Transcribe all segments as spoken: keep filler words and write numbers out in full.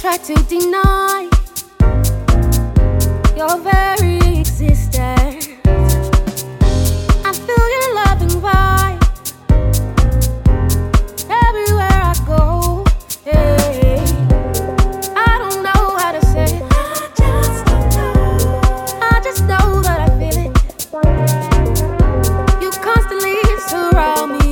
try to deny your very existence. I feel your loving vibe everywhere I go. Hey, I don't know how to say it. I just don't know. I just know that I feel it. You constantly surround me.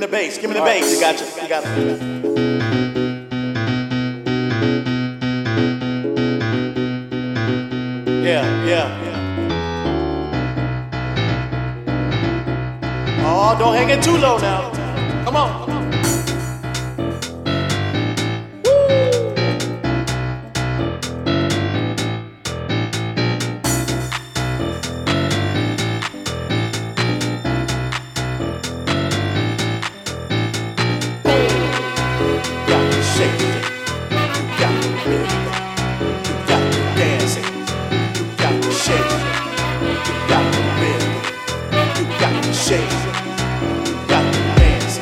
me the bass, give me the bass. Right. You got you, you got it. Yeah, yeah, yeah. Oh, don't hang it too low now. Come on, come on. Shake, got the dance.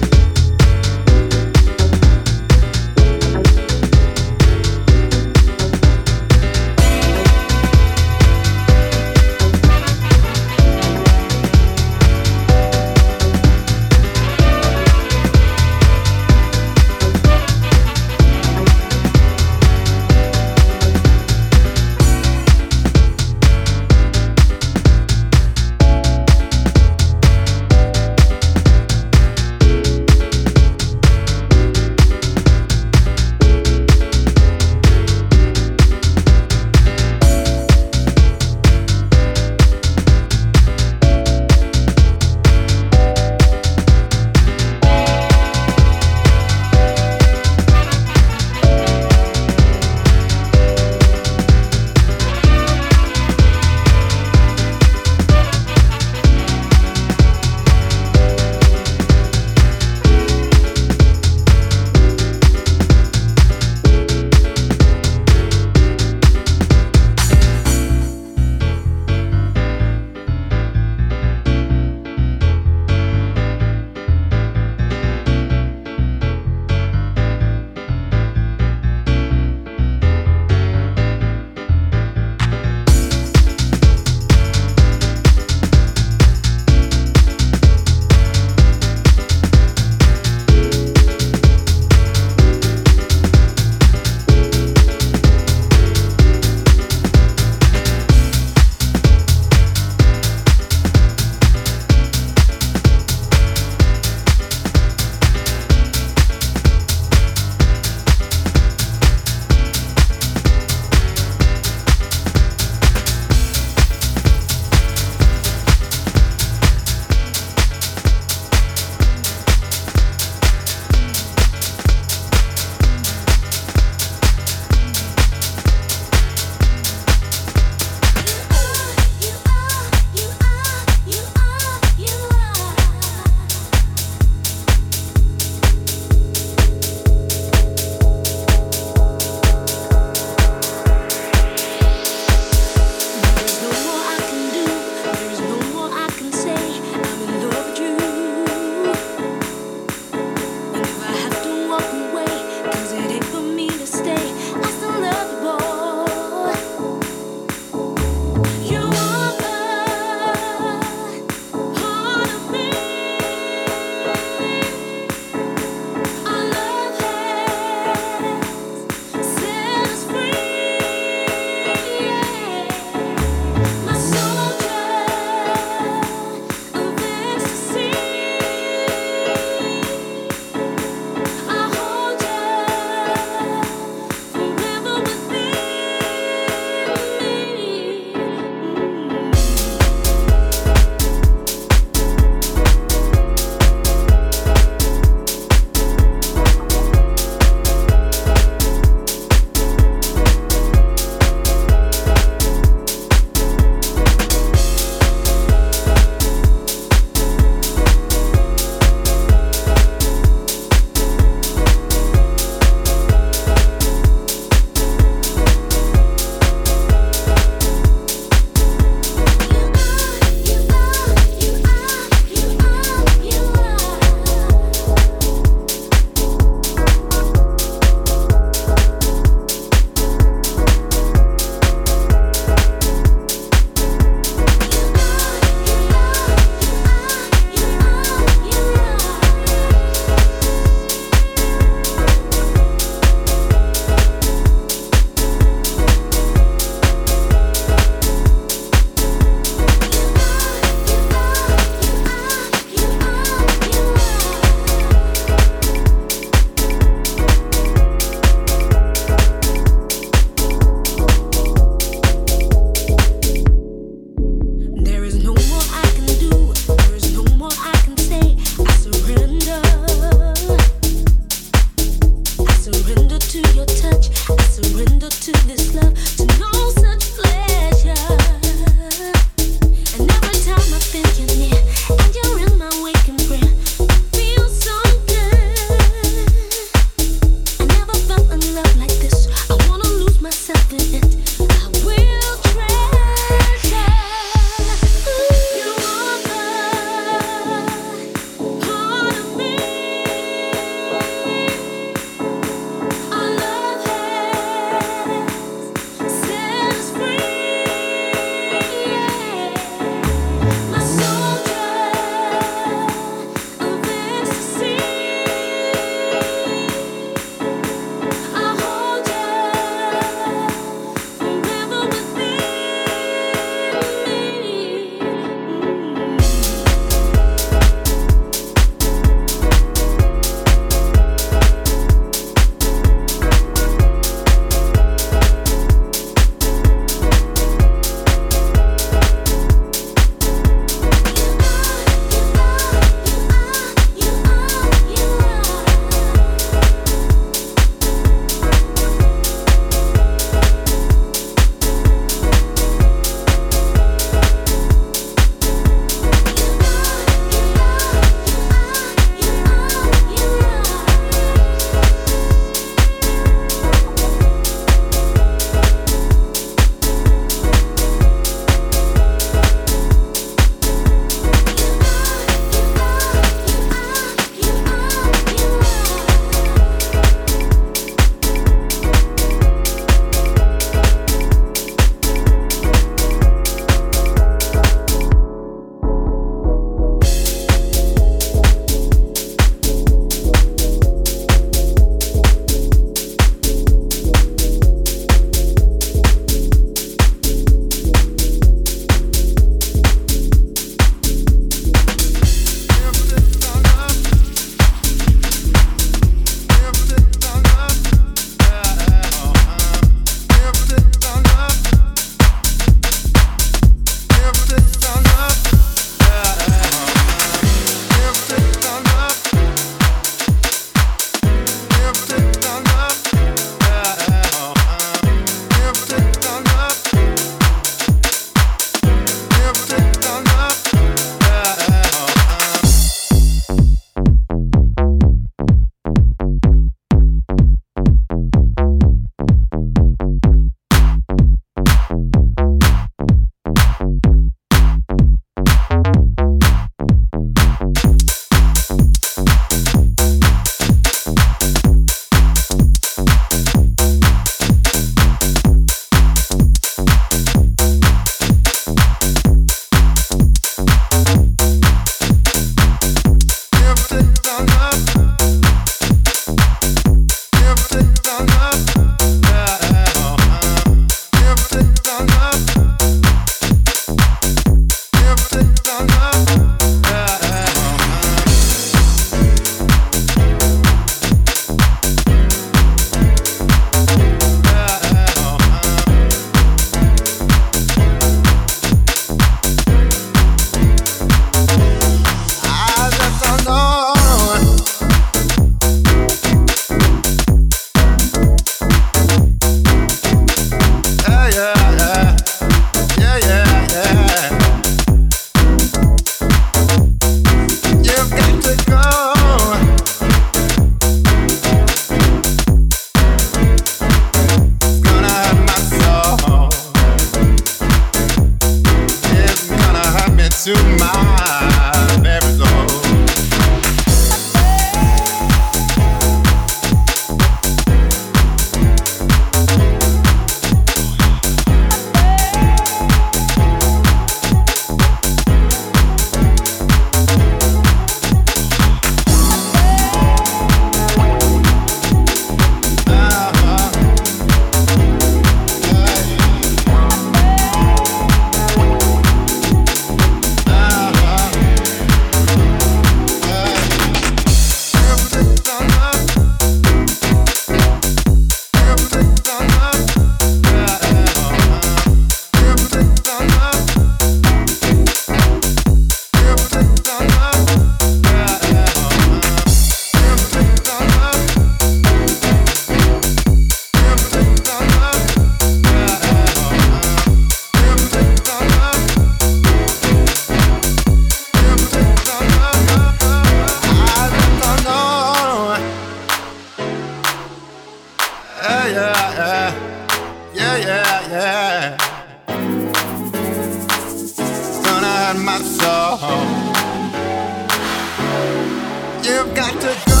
got to go.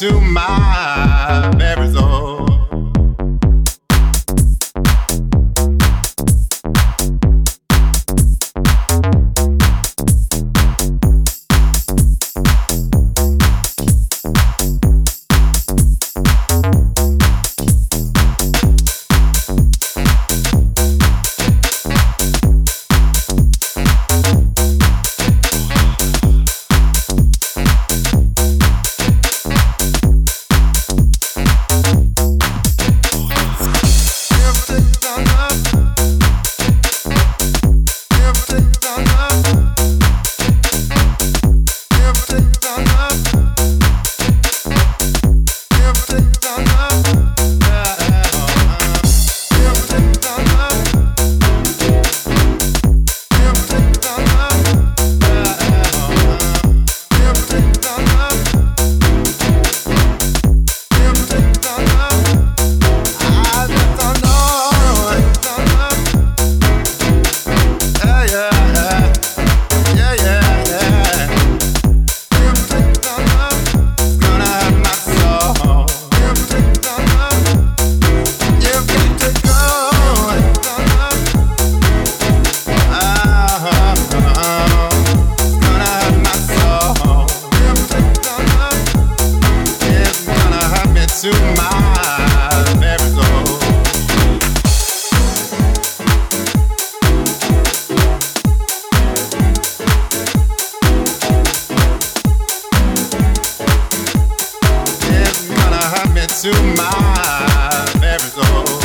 To my very soul. To my very soul. It's gonna hurt me to my very soul.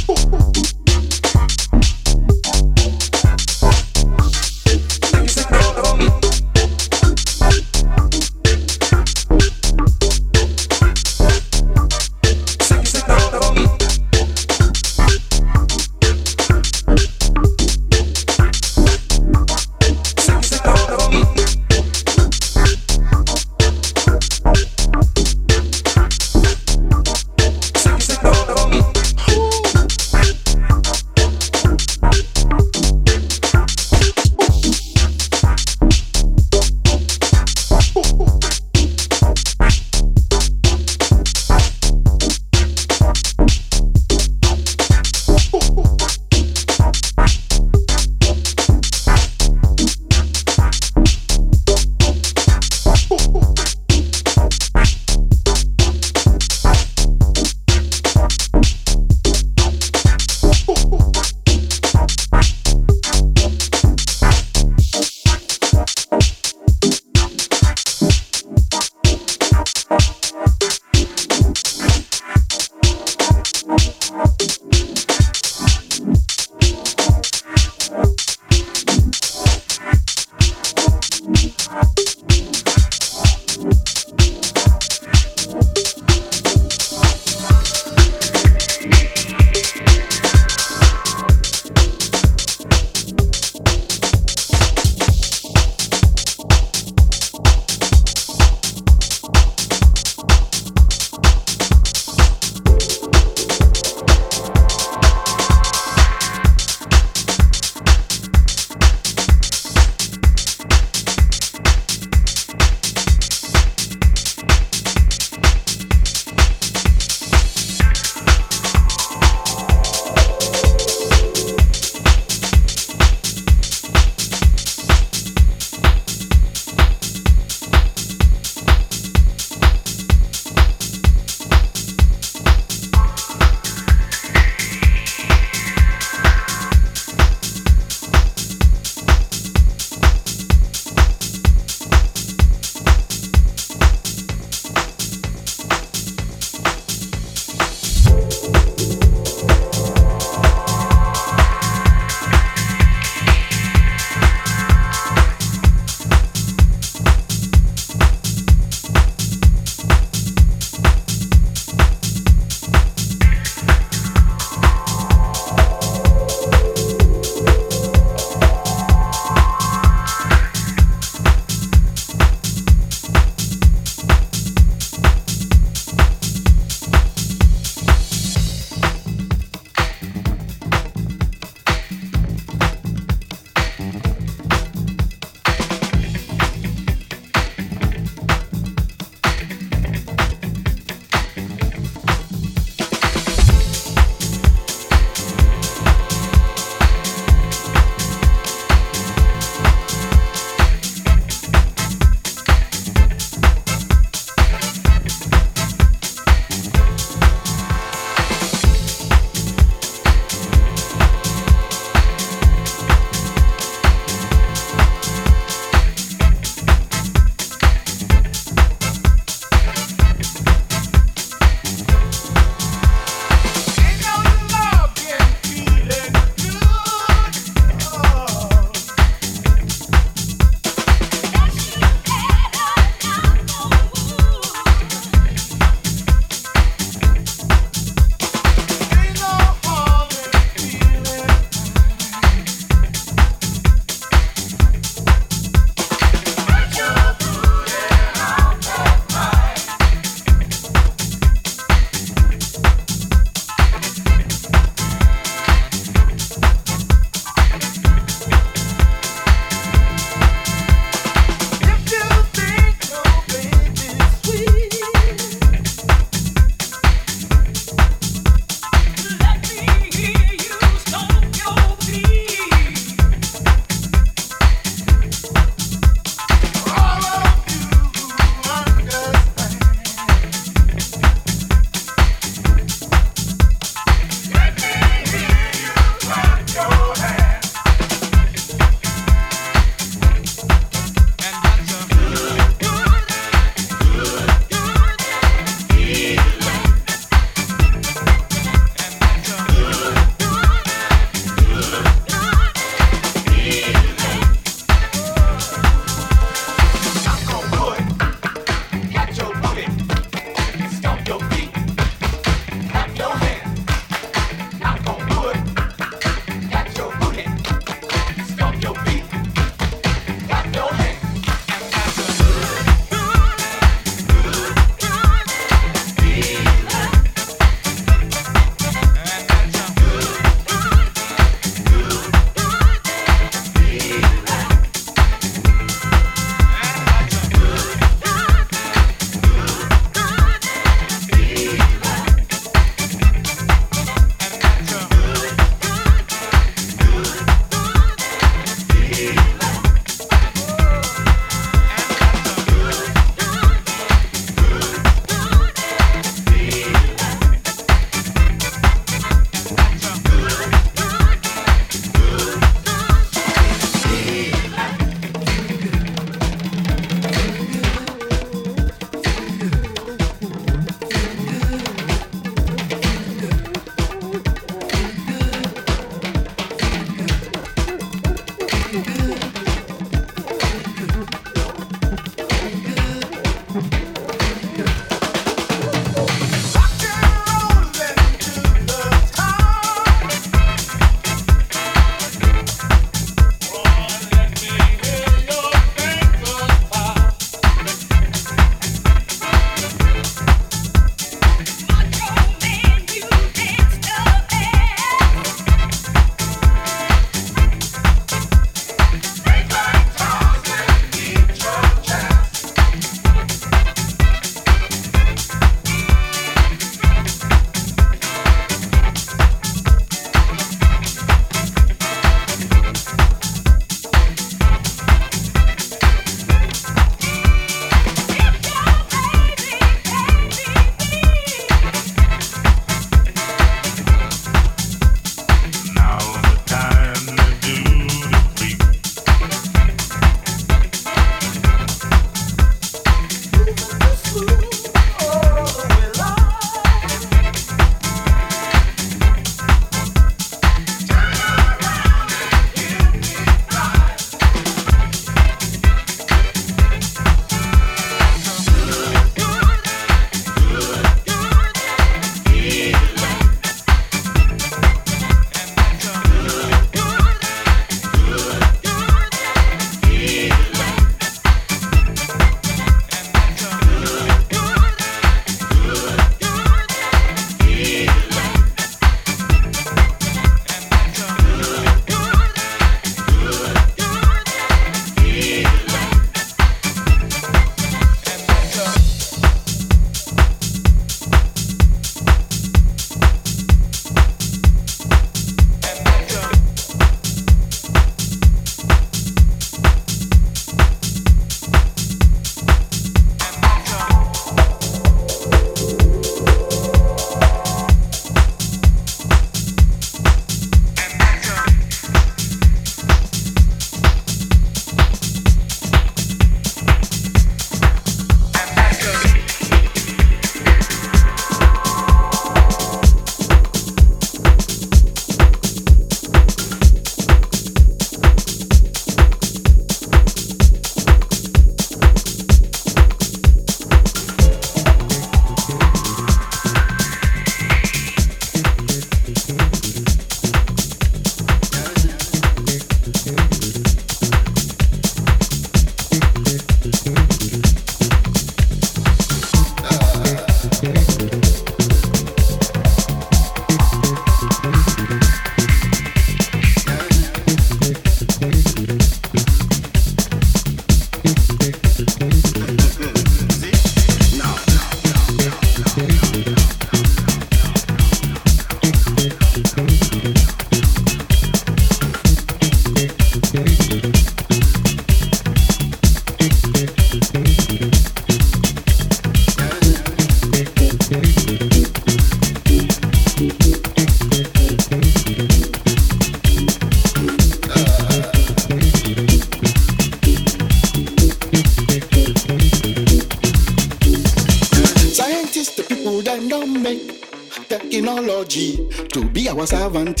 make technology to be our servant.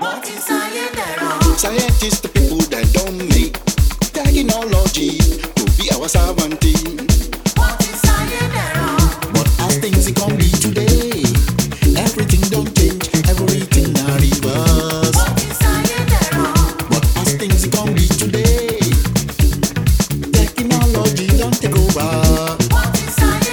What is science? Science is the people that don't make technology to be our servant. What is science? But as things it can be today, everything don't change, everything are reverse. What is science? But as things it can be today, technology don't take over. What is science?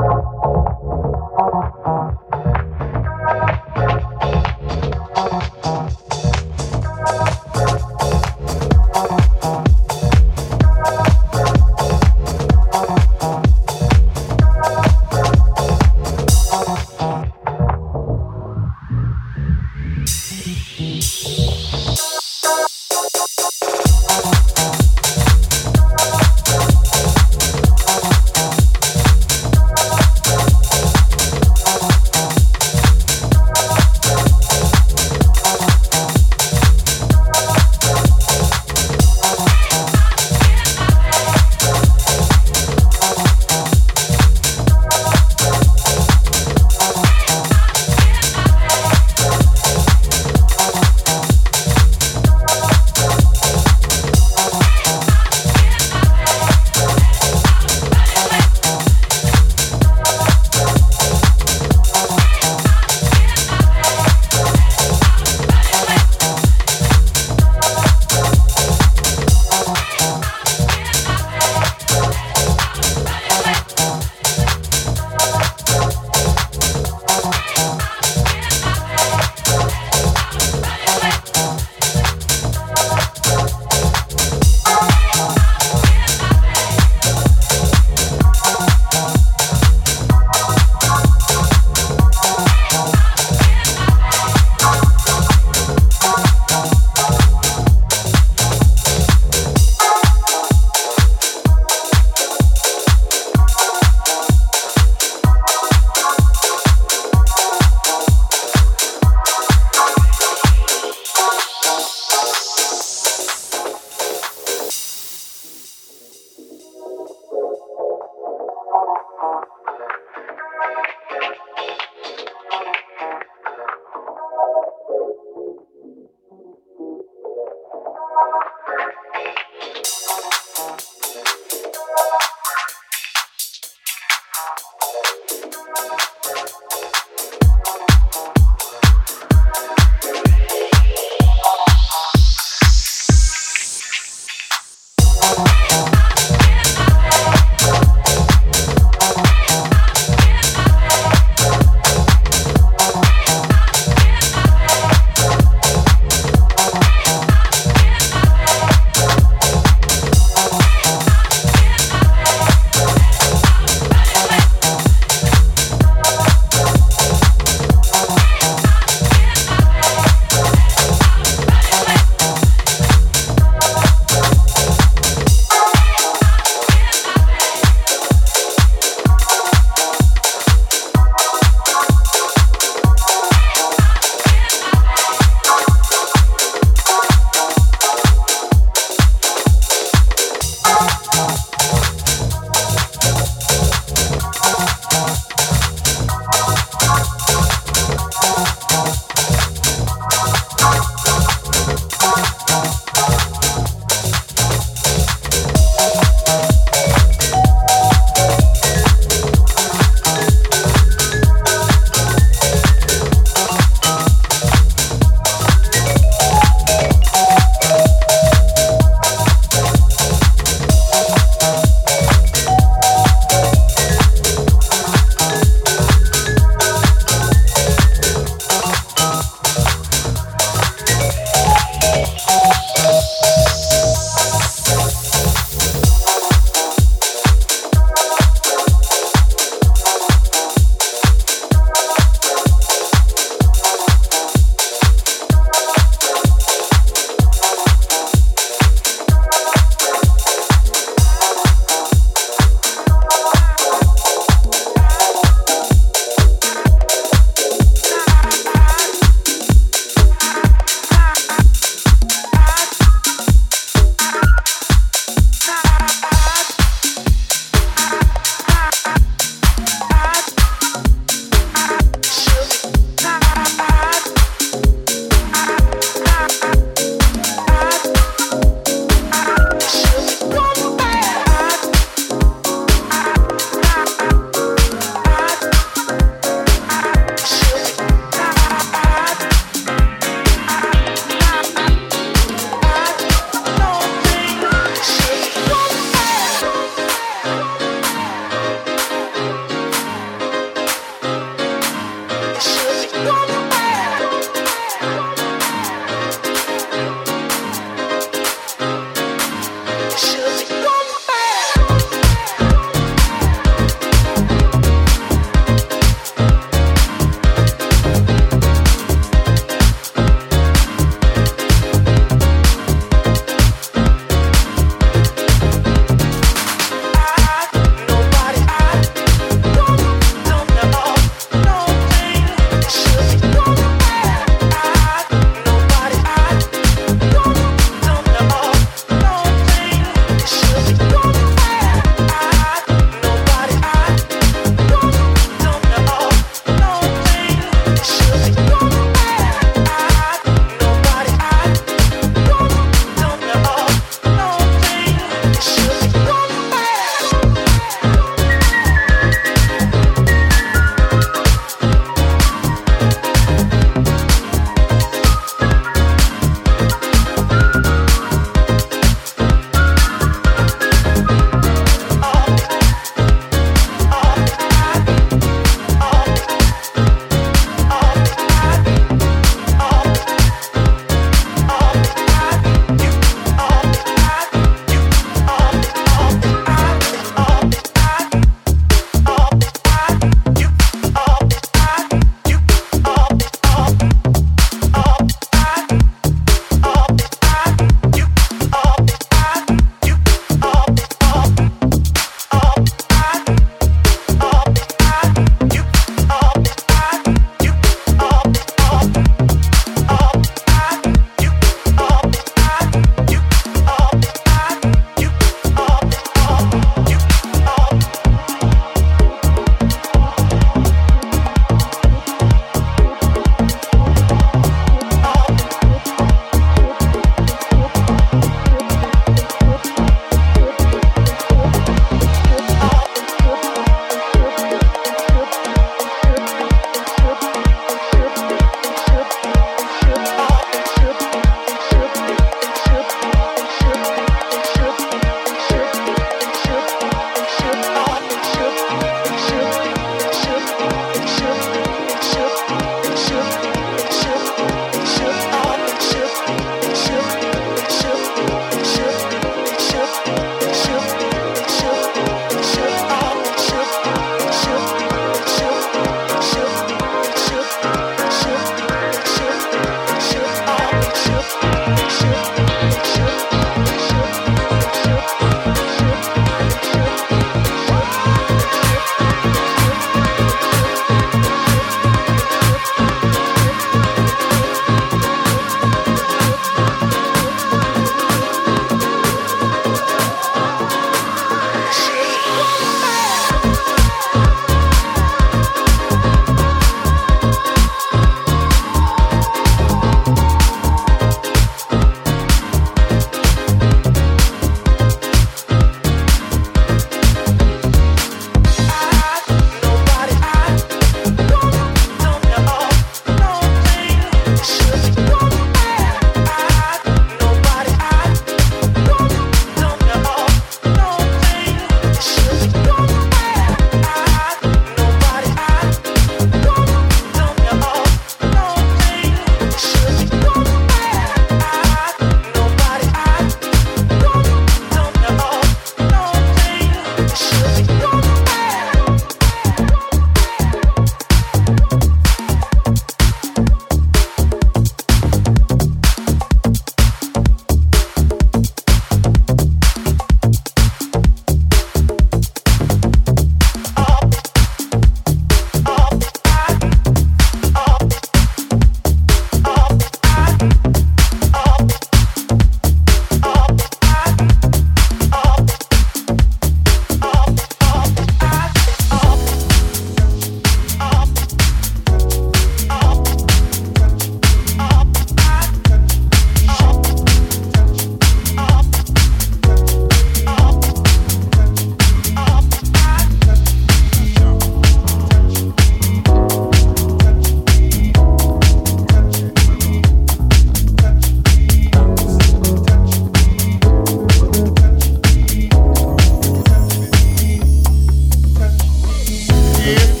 here.